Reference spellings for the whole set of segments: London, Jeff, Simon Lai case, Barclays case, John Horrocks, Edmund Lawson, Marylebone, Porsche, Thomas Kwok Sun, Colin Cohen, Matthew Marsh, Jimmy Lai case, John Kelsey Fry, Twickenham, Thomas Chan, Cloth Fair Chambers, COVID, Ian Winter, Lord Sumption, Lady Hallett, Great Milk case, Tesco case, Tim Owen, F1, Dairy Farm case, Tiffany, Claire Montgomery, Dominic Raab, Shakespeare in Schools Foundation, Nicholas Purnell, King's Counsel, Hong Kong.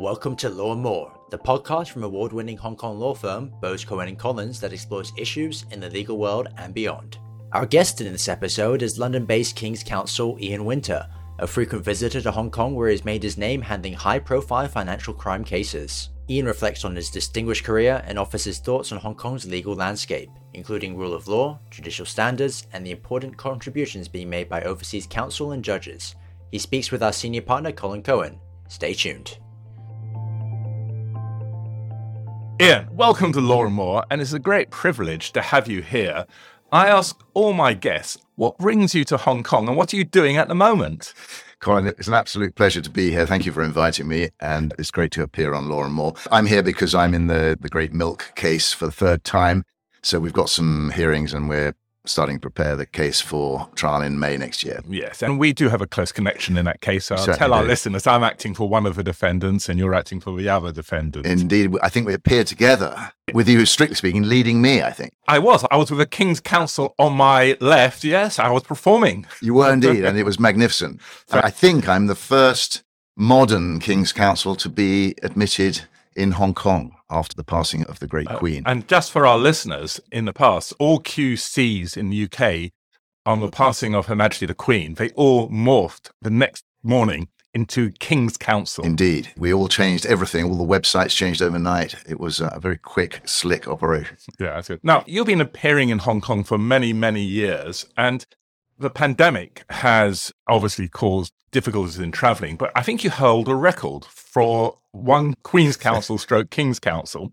Welcome to Law & More, the podcast from award-winning Hong Kong law firm Bose, Cohen & Collins that explores issues in the legal world and beyond. Our guest in this episode is London-based King's Counsel Ian Winter, a frequent visitor to Hong Kong where he's made his name handling high-profile financial crime cases. Ian reflects on his distinguished career and offers his thoughts on Hong Kong's legal landscape, including rule of law, judicial standards, and the important contributions being made by overseas counsel and judges. He speaks with our senior partner Colin Cohen. Stay tuned. Ian, welcome to Law & More, and it's a great privilege to have you here. I ask all my guests, what brings you to Hong Kong and what are you doing at the moment? Colin, it's an absolute pleasure to be here. Thank you for inviting me, and it's great to appear on Law & More. I'm here because I'm in the Great Milk case for the third time. So we've got some hearings and we're starting to prepare the case for trial in May next year. Yes, and we do have a close connection in that case. So I'll tell our listeners I'm acting for one of the defendants and you're acting for the other defendant. Indeed, I think we appear together with you, strictly speaking, leading me, I think. I was with the King's Counsel on my left, yes, I was performing. You were indeed, and it was magnificent. So, I think I'm the first modern King's Counsel to be admitted in Hong Kong after the passing of the great Queen. And just for our listeners, in the past, all QCs in the UK on the passing of Her Majesty the Queen, they all morphed the next morning into King's Counsel. Indeed. We all changed everything. All the websites changed overnight. It was a very quick, slick operation. Yeah, that's good. Now, you've been appearing in Hong Kong for many, many years, and the pandemic has obviously caused difficulties in travelling, but I think you hold a record for one Queen's Counsel stroke King's Counsel.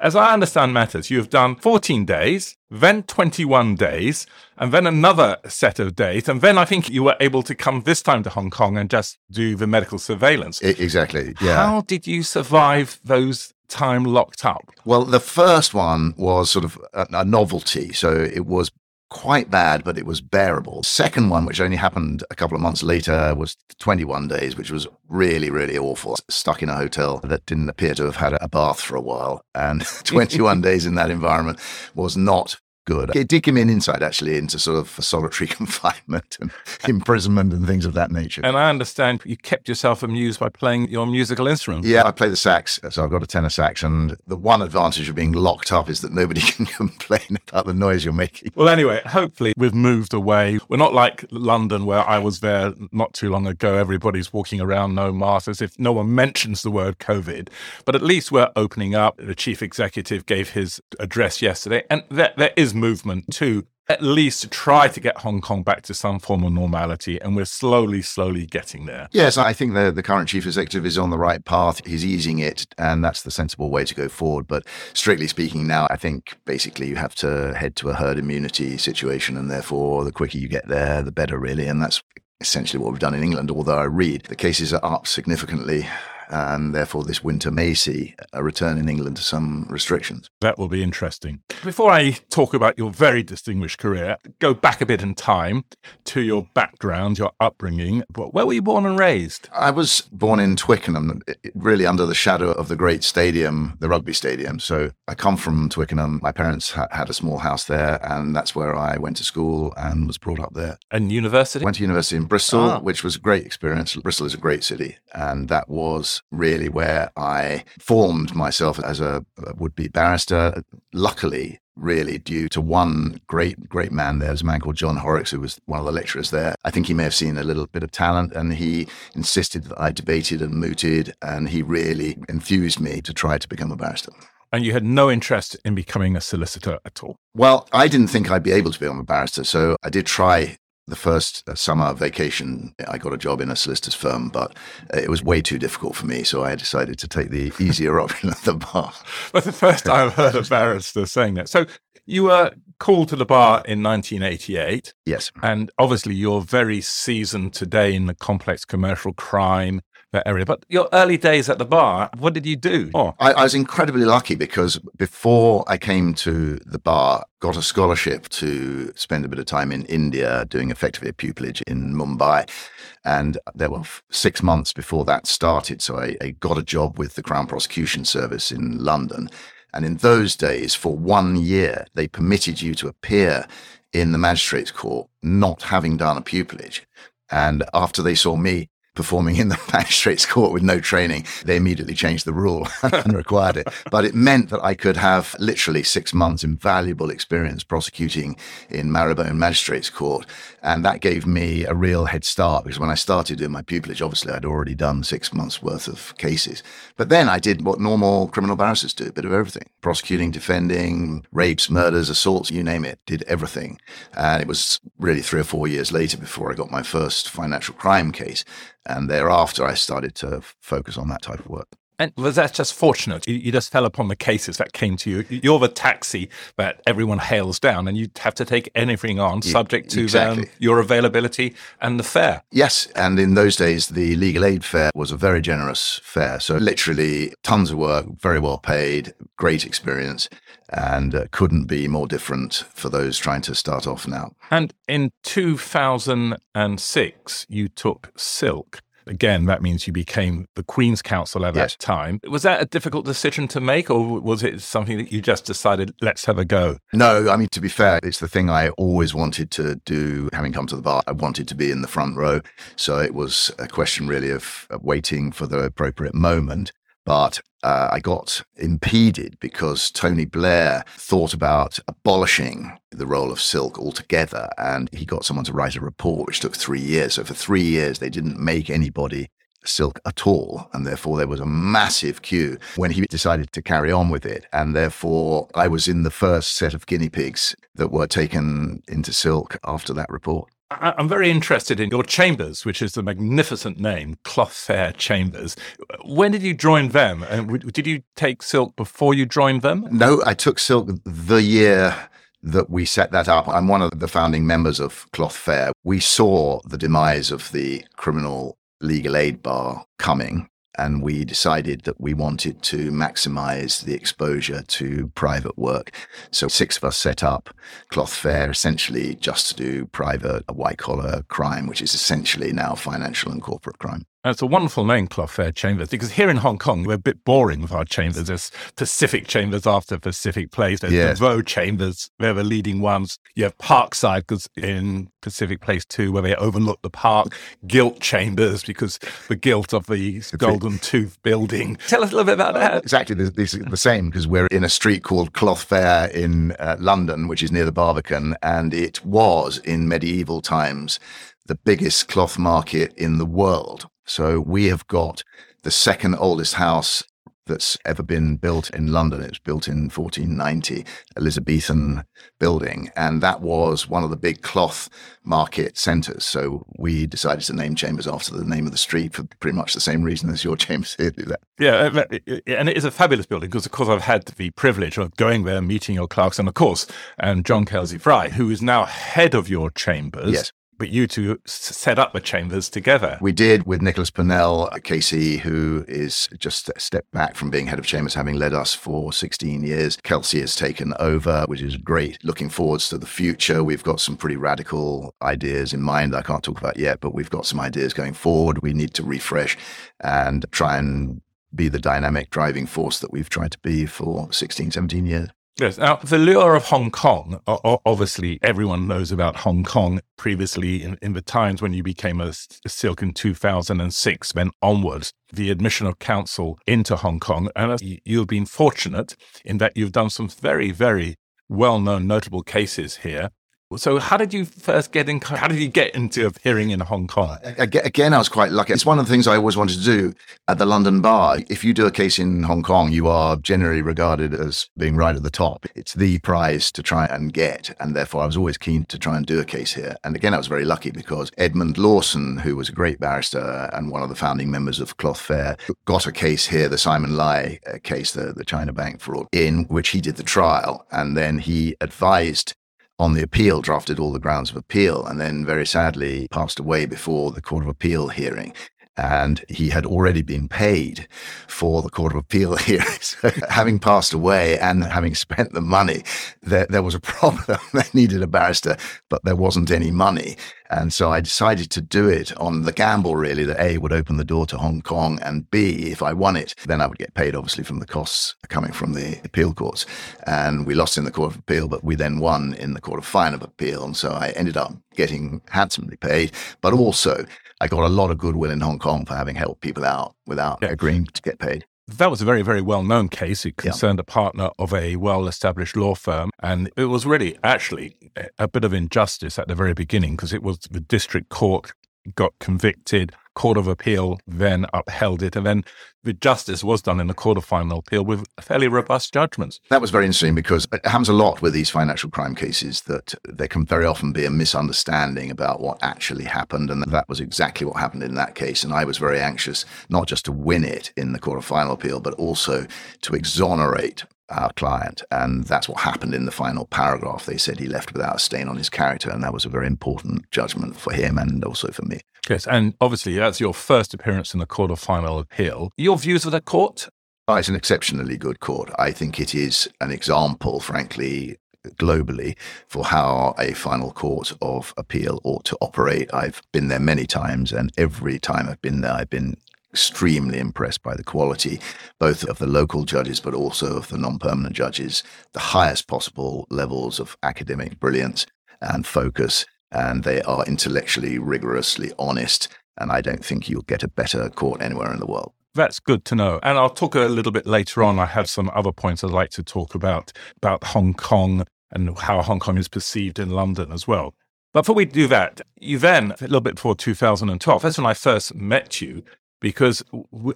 As I understand matters, you have done 14 days, then 21 days, and then another set of days. And then I think you were able to come this time to Hong Kong and just do the medical surveillance. Exactly, yeah. How did you survive those time locked up? Well, the first one was sort of a novelty. So it was quite bad, but it was bearable. The second one, which only happened a couple of months later, was 21 days, which was really, really awful. Stuck in a hotel that didn't appear to have had a bath for a while. And 21 days in that environment was not good. It did give me an insight, actually, into sort of solitary confinement and imprisonment and things of that nature. And I understand you kept yourself amused by playing your musical instrument. Yeah, I play the sax, so I've got a tenor sax. And the one advantage of being locked up is that nobody can complain about the noise you're making. Well, anyway, hopefully we've moved away. We're not like London, where I was there not too long ago. Everybody's walking around, no masks, as if no one mentions the word COVID. But at least we're opening up. The chief executive gave his address yesterday, and there is movement to at least to try to get Hong Kong back to some form of normality, and we're slowly getting there. Yes, I think the current chief executive is on the right path. He's easing it, and that's the sensible way to go forward. But strictly speaking now, I think basically you have to head to a herd immunity situation, and therefore the quicker you get there, the better, really. And that's essentially what we've done in England, although I read the cases are up significantly, and therefore this winter may see a return in England to some restrictions. That will be interesting. Before I talk about your very distinguished career, go back a bit in time to your background, your upbringing. Where were you born and raised? I was born in Twickenham, really under the shadow of the great stadium, the rugby stadium. So I come from Twickenham. My parents had a small house there, and that's where I went to school and was brought up there. And university? Went to university in Bristol, which was a great experience. Bristol is a great city, and that was really where I formed myself as a would-be barrister. Luckily, really, due to one great man there. There's a man called John Horrocks, who was one of the lecturers there. I think he may have seen a little bit of talent, and he insisted that I debated and mooted, and he really enthused me to try to become a barrister. And you had no interest in becoming a solicitor at all? Well, I didn't think I'd be able to become a barrister, so I did try. The first summer vacation, I got a job in a solicitor's firm, but it was way too difficult for me, so I decided to take the easier option at the bar. But the first time I've heard a barrister saying that. So you were called to the bar in 1988. Yes. And obviously you're very seasoned today in the complex commercial crime area. But your early days at the bar, what did you do? I was incredibly lucky because before I came to the bar, got a scholarship to spend a bit of time in India doing effectively a pupillage in Mumbai. And there were 6 months before that started. So I got a job with the Crown Prosecution Service in London. And in those days, for 1 year, they permitted you to appear in the magistrate's court, not having done a pupillage. And after they saw me performing in the magistrate's court with no training. They immediately changed the rule and required it. But it meant that I could have literally 6 months invaluable experience prosecuting in Marylebone Magistrates Court. And that gave me a real head start, because when I started doing my pupillage, obviously I'd already done 6 months worth of cases. But then I did what normal criminal barristers do, a bit of everything. Prosecuting, defending, rapes, murders, assaults, you name it, did everything. And it was really 3 or 4 years later before I got my first financial crime case. And thereafter, I started to focus on that type of work. And was that just fortunate? You just fell upon the cases that came to you. You're the taxi that everyone hails down, and you have to take anything on, subject to your availability and the fare. Yes, and in those days, the legal aid fare was a very generous fare. So literally tons of work, very well paid, great experience, and couldn't be more different for those trying to start off now. And in 2006, you took Silk. Again, that means you became the Queen's Counsel at that time. Was that a difficult decision to make, or was it something that you just decided, let's have a go? No, I mean, to be fair, it's the thing I always wanted to do. Having come to the bar, I wanted to be in the front row. So it was a question really of waiting for the appropriate moment. But I got impeded because Tony Blair thought about abolishing the role of Silk altogether, and he got someone to write a report, which took 3 years. So for 3 years, they didn't make anybody Silk at all, and therefore there was a massive queue when he decided to carry on with it. And therefore, I was in the first set of guinea pigs that were taken into Silk after that report. I'm very interested in your chambers, which is the magnificent name, Cloth Fair Chambers. When did you join them? And did you take Silk before you joined them? No, I took Silk the year that we set that up. I'm one of the founding members of Cloth Fair. We saw the demise of the criminal legal aid bar coming, and we decided that we wanted to maximize the exposure to private work. So 6 of us set up Cloth Fair essentially just to do private white-collar crime, which is essentially now financial and corporate crime. It's a wonderful name, Cloth Fair Chambers, because here in Hong Kong, we're a bit boring with our chambers. There's Pacific Chambers after Pacific Place. There's the Row Chambers. They're the leading ones. You have Parkside, because in Pacific Place 2, where they overlook the park. Gilt Chambers, because the gilt of the Golden Tooth building. Tell us a little bit about that. Exactly. This is the same, because we're in a street called Cloth Fair in London, which is near the Barbican, and it was, in medieval times, the biggest cloth market in the world. So we have got the second oldest house that's ever been built in London. It was built in 1490, Elizabethan building. And that was one of the big cloth market centres. So we decided to name Chambers after the name of the street for pretty much the same reason as your Chambers here do that. Yeah, and it is a fabulous building, because, of course, I've had the privilege of going there, meeting your clerks, and, of course, John Kelsey Fry, who is now head of your Chambers. Yes. But you two set up the chambers together. We did, with Nicholas Purnell, Casey, who is just a step back from being head of chambers, having led us for 16 years. Kelsey has taken over, which is great. Looking forwards to the future, we've got some pretty radical ideas in mind that I can't talk about yet, but we've got some ideas going forward. We need to refresh and try and be the dynamic driving force that we've tried to be for 16, 17 years. Yes. Now, the lure of Hong Kong, obviously everyone knows about Hong Kong previously in the times when you became a Silk in 2006, then onwards, the admission of counsel into Hong Kong. And you've been fortunate in that you've done some very, very well-known, notable cases here. So how did you first get into appearing in Hong Kong? Again, I was quite lucky. It's one of the things I always wanted to do at the London bar. If you do a case in Hong Kong, you are generally regarded as being right at the top. It's the prize to try and get, and therefore I was always keen to try and do a case here. And again, I was very lucky because Edmund Lawson, who was a great barrister and one of the founding members of Cloth Fair, got a case here, the Simon Lai case, the China bank fraud, in which he did the trial, and then he advised on the appeal, drafted all the grounds of appeal, and then very sadly passed away before the Court of Appeal hearing. And he had already been paid for the Court of Appeal hearing. So having passed away and having spent the money, there was a problem. They needed a barrister, but there wasn't any money. And so I decided to do it on the gamble, really, that A, would open the door to Hong Kong, and B, if I won it, then I would get paid, obviously, from the costs coming from the appeal courts. And we lost in the Court of Appeal, but we then won in the Court of Final Appeal. And so I ended up getting handsomely paid, but also I got a lot of goodwill in Hong Kong for having helped people out without agreeing to get paid. That was a very, very well-known case. It concerned a partner of a well-established law firm. And it was really actually a bit of injustice at the very beginning because it was the district court got convicted, Court of Appeal then upheld it. And then the justice was done in the Court of Final Appeal with fairly robust judgments. That was very interesting because it happens a lot with these financial crime cases that there can very often be a misunderstanding about what actually happened. And that was exactly what happened in that case. And I was very anxious not just to win it in the Court of Final Appeal, but also to exonerate our client. And that's what happened in the final paragraph. They said he left without a stain on his character. And that was a very important judgment for him and also for me. Yes. And obviously, that's your first appearance in the Court of Final Appeal. Your views of the court? Oh, it's an exceptionally good court. I think it is an example, frankly, globally, for how a final court of appeal ought to operate. I've been there many times, and every time I've been there, I've been extremely impressed by the quality, both of the local judges, but also of the non-permanent judges, the highest possible levels of academic brilliance and focus. And they are intellectually, rigorously honest. And I don't think you'll get a better court anywhere in the world. That's good to know. And I'll talk a little bit later on. I have some other points I'd like to talk about Hong Kong and how Hong Kong is perceived in London as well. But before we do that, you then, a little bit before 2012, that's when I first met you, because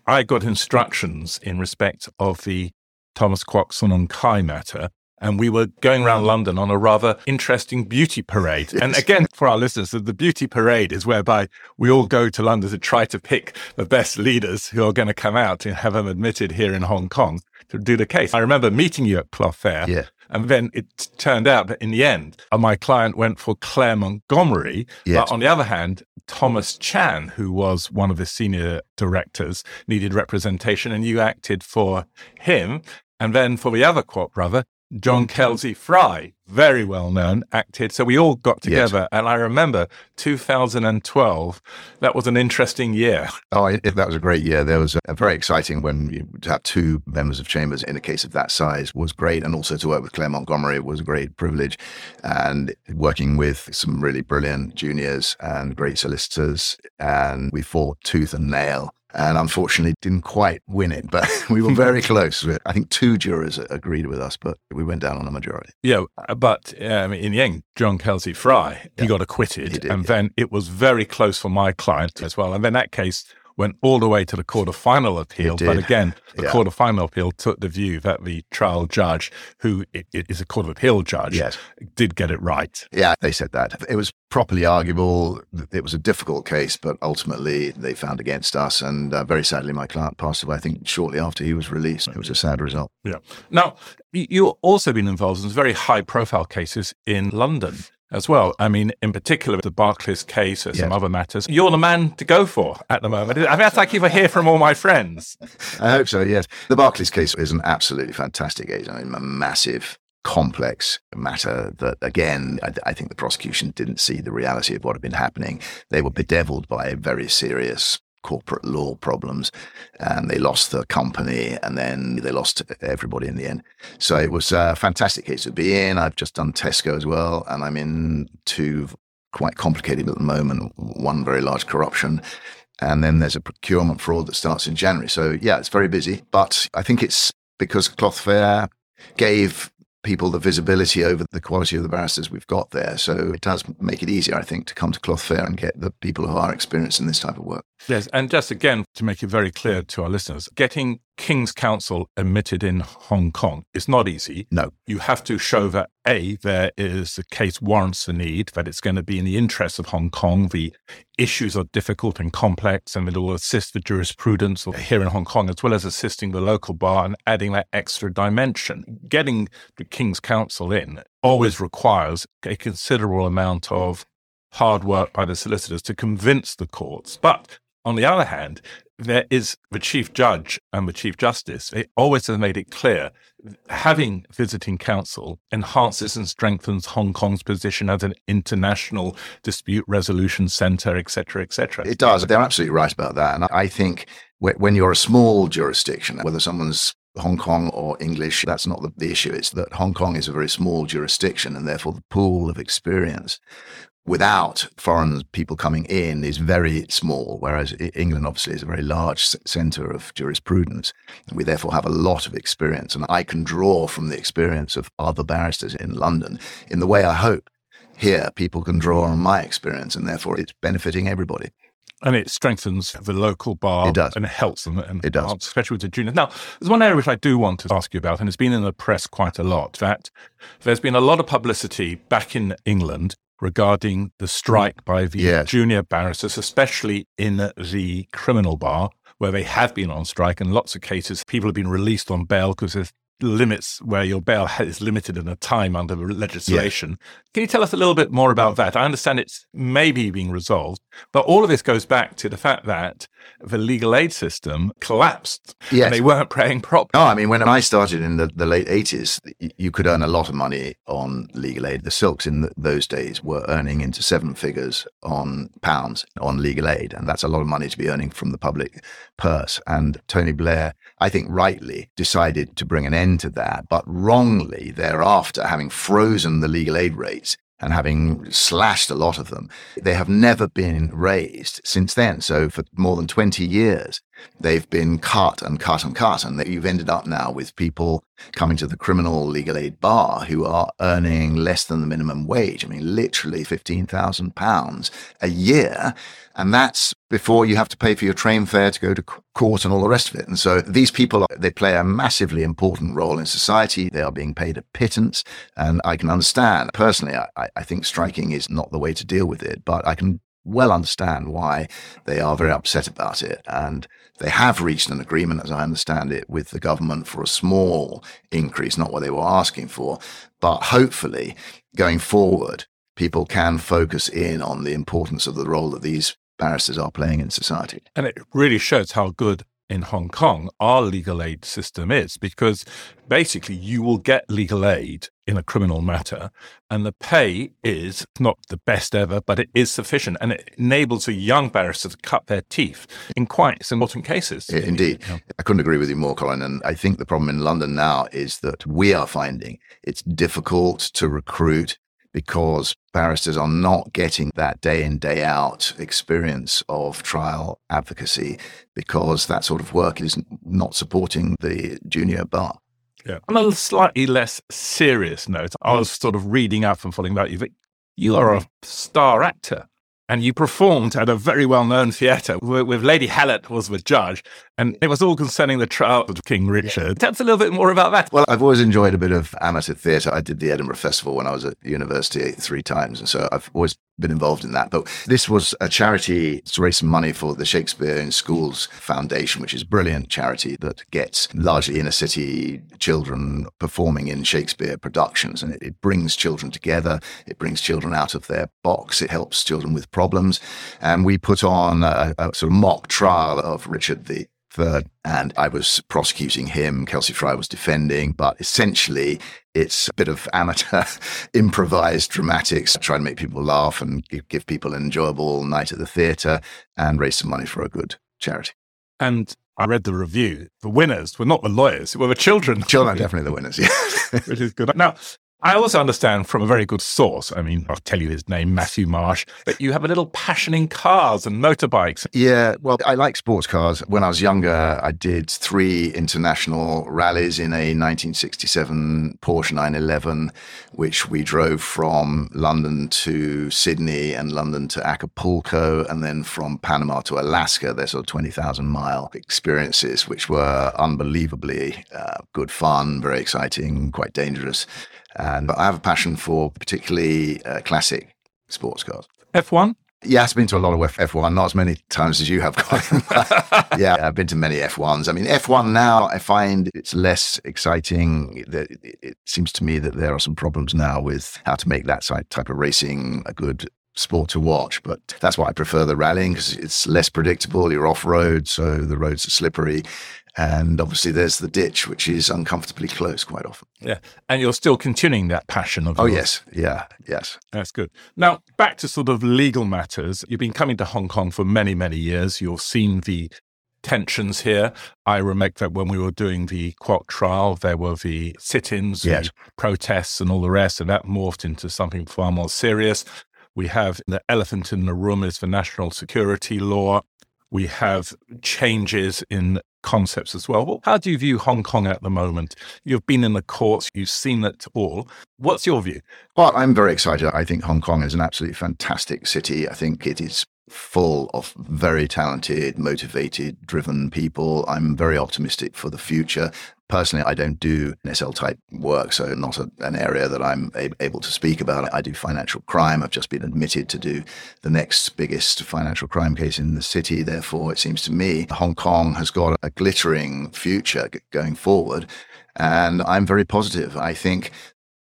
I got instructions in respect of the Thomas Kwok Sun Kai matter, and we were going around London on a rather interesting beauty parade. Yes. And again, for our listeners, the beauty parade is whereby we all go to London to try to pick the best leaders who are going to come out and have them admitted here in Hong Kong to do the case. I remember meeting you at Cloth Fair. Yeah. And then it turned out that in the end, my client went for Claire Montgomery. Yes. But on the other hand, Thomas Chan, who was one of the senior directors, needed representation, and you acted for him. And then for the other Kwok brother, John Kelsey Fry, very well known, acted. So we all got together. Yes. And I remember 2012, that was an interesting year. Oh, that was a great year. There was a very exciting when you have two members of chambers in a case of that size was great. And also to work with Claire Montgomery was a great privilege. And working with some really brilliant juniors and great solicitors. And we fought tooth and nail. And unfortunately didn't quite win it, but we were very close. I think two jurors agreed with us, but we went down on a majority. Yeah, but in the end, John Kelsey Fry, he got acquitted. He did, and then it was very close for my client as well. And then that case went all the way to the Court of Final Appeal. But again, the Court of Final Appeal took the view that the trial judge, who is a Court of Appeal judge, did get it right. Yeah, they said that. It was properly arguable. It was a difficult case, but ultimately they found against us. And very sadly, my client passed away, I think, shortly after he was released. It was a sad result. Yeah. Now, you've also been involved in very high-profile cases in London as well. I mean, in particular, the Barclays case and some other matters. You're the man to go for at the moment. I mean, that's like if I hear from all my friends. I hope so, yes. The Barclays case is an absolutely fantastic case. I mean, a massive, complex matter that, again, I think the prosecution didn't see the reality of what had been happening. They were bedeviled by very serious corporate law problems, and they lost the company, and then they lost everybody in the end. So it was a fantastic case to be in. I've just done Tesco as well, and I'm in two quite complicated at the moment, one very large corruption, and then there's a procurement fraud that starts in January. So yeah, it's very busy, but I think it's because Cloth Fair gave people the visibility over the quality of the barristers we've got there. So it does make it easier, I think, to come to Cloth Fair and get the people who are experienced in this type of work. Yes, and just again, to make it very clear to our listeners, getting King's Counsel admitted in Hong Kong is not easy. No. You have to show that, A, there is the case warrants the need, that it's going to be in the interests of Hong Kong. The issues are difficult and complex, and it will assist the jurisprudence here in Hong Kong, as well as assisting the local bar and adding that extra dimension. Getting the King's Counsel in always requires a considerable amount of hard work by the solicitors to convince the courts. But on the other hand, there is the Chief Judge and the Chief Justice. They always have made it clear having visiting counsel enhances and strengthens Hong Kong's position as an international dispute resolution centre, et cetera, et cetera. It does. They're absolutely right about that. And I think when you're a small jurisdiction, whether someone's Hong Kong or English, that's not the issue. It's that Hong Kong is a very small jurisdiction, and therefore the pool of experience without foreign people coming in is very small, whereas England obviously is a very large centre of jurisprudence. And we therefore have a lot of experience, and I can draw from the experience of other barristers in London in the way I hope here people can draw on my experience, and therefore it's benefiting everybody. And it strengthens the local bar. It does. And helps them. And it does. Especially with the juniors. Now, there's one area which I do want to ask you about, and it's been in the press quite a lot, that there's been a lot of publicity back in England regarding the strike by the junior barristers, especially in the criminal bar, where they have been on strike. And lots of cases, people have been released on bail because there's limits where your bail is limited in a time under legislation. Yeah. Can you tell us a little bit more about that? I understand it's maybe being resolved, but all of this goes back to the fact that the legal aid system collapsed and they weren't paying properly. No, I mean, when I started in the late 80s, you could earn a lot of money on legal aid. The Silks in those days were earning into seven figures on pounds on legal aid, and that's a lot of money to be earning from the public purse. And Tony Blair, I think rightly, decided to bring an end to that, but wrongly thereafter, having frozen the legal aid rates and having slashed a lot of them, they have never been raised since then. So for more than 20 years, they've been cut and cut and cut, and you've ended up now with people coming to the criminal legal aid bar who are earning less than the minimum wage. I mean, literally £15,000 a year, and that's before you have to pay for your train fare to go to court and all the rest of it. And so these people, they play a massively important role in society. They are being paid a pittance, and I can understand. Personally, I think striking is not the way to deal with it, but I can well understand why they are very upset about it. And they have reached an agreement, as I understand it, with the government for a small increase, not what they were asking for. But hopefully, going forward, people can focus in on the importance of the role that these barristers are playing in society. And it really shows how good in Hong Kong our legal aid system is, because basically you will get legal aid in a criminal matter, and the pay is not the best ever, but it is sufficient, and it enables a young barrister to cut their teeth in quite some important cases. Indeed. Yeah. I couldn't agree with you more, Colin, and I think the problem in London now is that we are finding it's difficult to recruit because barristers are not getting that day in, day out experience of trial advocacy, because that sort of work is not supporting the junior bar. Yeah. On a slightly less serious note, I was sort of reading up and following about you, but you are a star actor, and you performed at a very well-known theatre with Lady Hallett was the judge, and it was all concerning the trial of King Richard. Yeah. Tell us a little bit more about that. Well, I've always enjoyed a bit of amateur theatre. I did the Edinburgh Festival when I was at university 3 times, and so I've always been involved in that. But this was a charity to raise some money for the Shakespeare in Schools Foundation, which is a brilliant charity that gets largely inner city children performing in Shakespeare productions. And it brings children together. It brings children out of their box. It helps children with problems. And we put on a sort of mock trial of Richard the Third, and I was prosecuting him. Kelsey Fry was defending, but essentially it's a bit of amateur improvised dramatics, trying to make people laugh and give people an enjoyable night at the theatre and raise some money for a good charity. And I read the review. The winners were not the lawyers, were the children. Children are definitely the winners, yeah. Which is good. Now, I also understand from a very good source, I mean, I'll tell you his name, Matthew Marsh, that you have a little passion in cars and motorbikes. Yeah, well, I like sports cars. When I was younger, I did 3 international rallies in a 1967 Porsche 911, which we drove from London to Sydney and London to Acapulco, and then from Panama to Alaska. They're sort of 20,000-mile experiences, which were unbelievably good fun, very exciting, quite dangerous. But I have a passion for particularly classic sports cars. F1? Yeah, I've been to a lot of F1, not as many times as you have, Colin. Yeah, I've been to many F1s. I mean, F1 now, I find it's less exciting. It seems to me that there are some problems now with how to make that type of racing a good sport to watch, but that's why I prefer the rallying, because it's less predictable. You're off-road, so the roads are slippery. And obviously there's the ditch, which is uncomfortably close quite often. Yeah. And you're still continuing that passion of yours. Oh, yes. Yeah. Yes. That's good. Now, back to sort of legal matters. You've been coming to Hong Kong for many, many years. You've seen the tensions here. I remember that when we were doing the Kwok trial, there were the sit-ins, yes, the protests and all the rest, and that morphed into something far more serious. We have the elephant in the room is the national security law. We have changes in concepts as well. Well, how do you view Hong Kong at the moment? You've been in the courts, you've seen it all. What's your view? Well, I'm very excited. I think Hong Kong is an absolutely fantastic city. I think it is full of very talented, motivated, driven people. I'm very optimistic for the future. Personally, I don't do NSL type work, so not an area that I'm able to speak about. I do financial crime. I've just been admitted to do the next biggest financial crime case in the city. Therefore, it seems to me Hong Kong has got a glittering future going forward, and I'm very positive. I think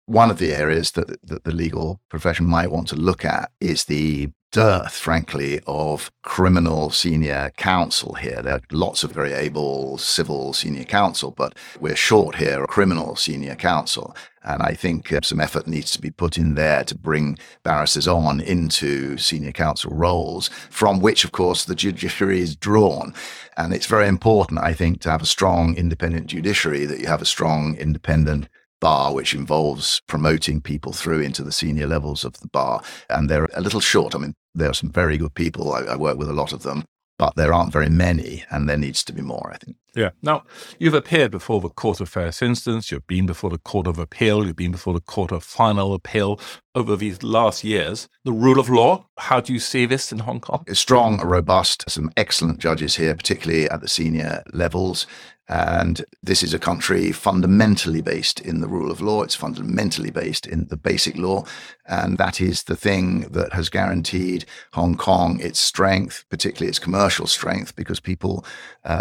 one of the areas that the legal profession might want to look at is the dearth, frankly, of criminal senior counsel here. There are lots of very able civil senior counsel, but we're short here of criminal senior counsel. And I think some effort needs to be put in there to bring barristers on into senior counsel roles, from which, of course, the judiciary is drawn. And it's very important, I think, to have a strong independent judiciary, that you have a strong independent bar, which involves promoting people through into the senior levels of the bar. And they're a little short. I mean, there are some very good people. I work with a lot of them, but there aren't very many, and there needs to be more, I think. Yeah. Now, you've appeared before the Court of First Instance. You've been before the Court of Appeal. You've been before the Court of Final Appeal over these last years. The rule of law, how do you see this in Hong Kong? It's strong, robust, some excellent judges here, particularly at the senior levels. And this is a country fundamentally based in the rule of law. It's fundamentally based in the basic law. And that is the thing that has guaranteed Hong Kong its strength, particularly its commercial strength, because people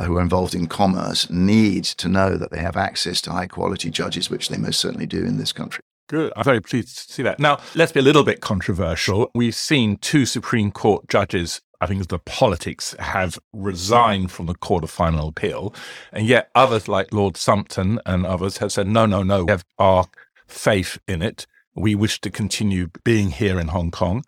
who are involved in commerce need to know that they have access to high quality judges, which they most certainly do in this country. Good. I'm very pleased to see that. Now, let's be a little bit controversial. We've seen two Supreme Court judges, I think it's the politics, have resigned from the Court of Final Appeal. And yet others like Lord Sumption and others have said, no, we have our faith in it. We wish to continue being here in Hong Kong.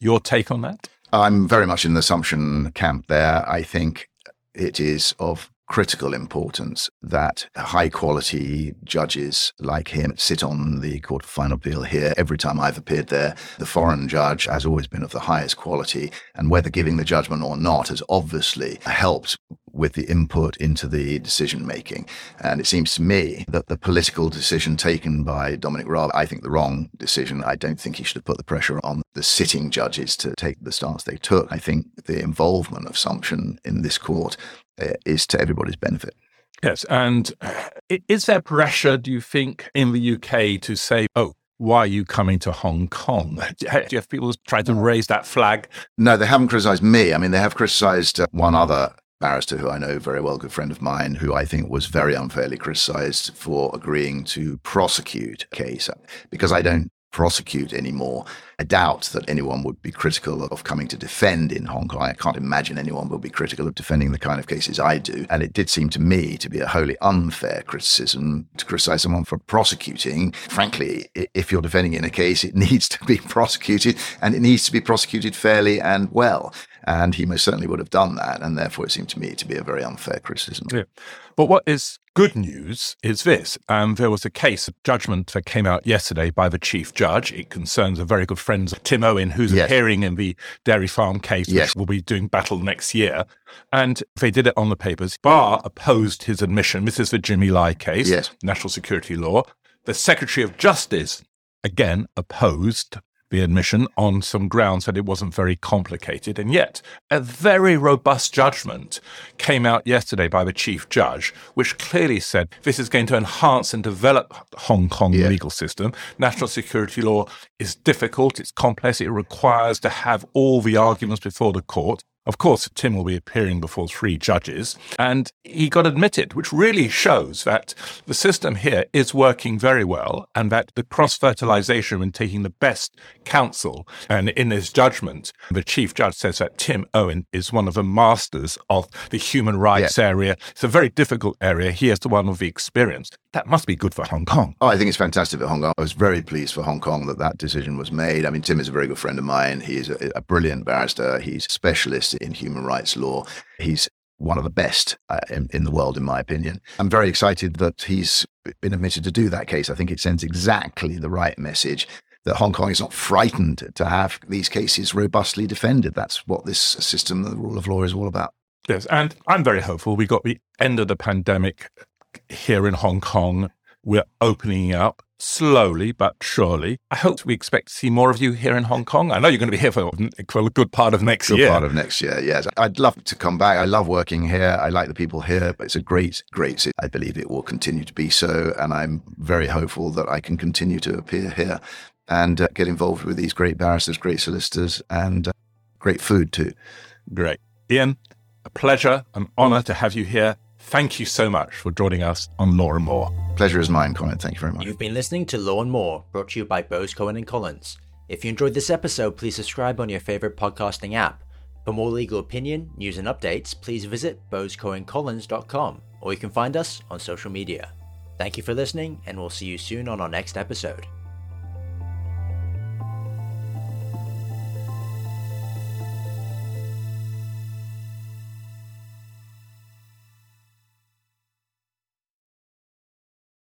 Your take on that? I'm very much in the Sumption camp there. I think it is of critical importance that high-quality judges like him sit on the Court of Final Appeal here. Every time I've appeared there, the foreign judge has always been of the highest quality, and whether giving the judgment or not has obviously helped with the input into the decision-making. And it seems to me that the political decision taken by Dominic Raab, I think the wrong decision. I don't think he should have put the pressure on the sitting judges to take the stance they took. I think the involvement of Sumption in this court is to everybody's benefit. Yes. And is there pressure, do you think, in the UK to say, oh, why are you coming to Hong Kong? Do you have people trying to raise that flag? No, they haven't criticised me. I mean, they have criticised one other barrister who I know very well, good friend of mine, who I think was very unfairly criticised for agreeing to prosecute a case. Because I don't prosecute anymore, I doubt that anyone would be critical of coming to defend in Hong Kong. I can't imagine anyone will be critical of defending the kind of cases I do. And it did seem to me to be a wholly unfair criticism to criticize someone for prosecuting. Frankly, if you're defending in a case, it needs to be prosecuted, and it needs to be prosecuted fairly and well. And he most certainly would have done that. And therefore, it seemed to me to be a very unfair criticism. Yeah. But what is good news is this. There was a case, a judgment that came out yesterday by the chief judge. It concerns a very good friend, Tim Owen, who's appearing in the Dairy Farm case, which will be doing battle next year. And they did it on the papers. Barr opposed his admission. This is the Jimmy Lai case, national security law. The Secretary of Justice, again, opposed the admission on some grounds that it wasn't very complicated. And yet, a very robust judgment came out yesterday by the chief judge, which clearly said this is going to enhance and develop Hong Kong legal system. National security law is difficult, it's complex, it requires to have all the arguments before the court. Of course, Tim will be appearing before three judges, and he got admitted, which really shows that the system here is working very well, and that the cross-fertilization and taking the best counsel. And in his judgment, the chief judge says that Tim Owen is one of the masters of the human rights area. It's a very difficult area. He has the one of the experience. That must be good for Hong Kong. Oh, I think it's fantastic for Hong Kong. I was very pleased for Hong Kong that that decision was made. I mean, Tim is a very good friend of mine. He's a brilliant barrister. He's a specialist in human rights law. He's one of the best in the world, in my opinion. I'm very excited that he's been admitted to do that case. I think it sends exactly the right message that Hong Kong is not frightened to have these cases robustly defended. That's what this system, the rule of law, is all about. Yes, and I'm very hopeful. We got the end of the pandemic here in Hong Kong. We're opening up slowly but surely. I hope we expect to see more of you here in Hong Kong. I know you're going to be here for a good part of next year. Good part of next year, yes. I'd love to come back. I love working here. I like the people here. It's a great, great city. I believe it will continue to be so, and I'm very hopeful that I can continue to appear here and get involved with these great barristers, great solicitors, and great food too. Great. Ian, a pleasure, an honour to have you here. Thank you so much for joining us on Law & More. Pleasure is mine, Colin. Thank you very much. You've been listening to Law & More, brought to you by Bose, Cohen & Collins. If you enjoyed this episode, please subscribe on your favourite podcasting app. For more legal opinion, news and updates, please visit bosecohencollins.com, or you can find us on social media. Thank you for listening, and we'll see you soon on our next episode.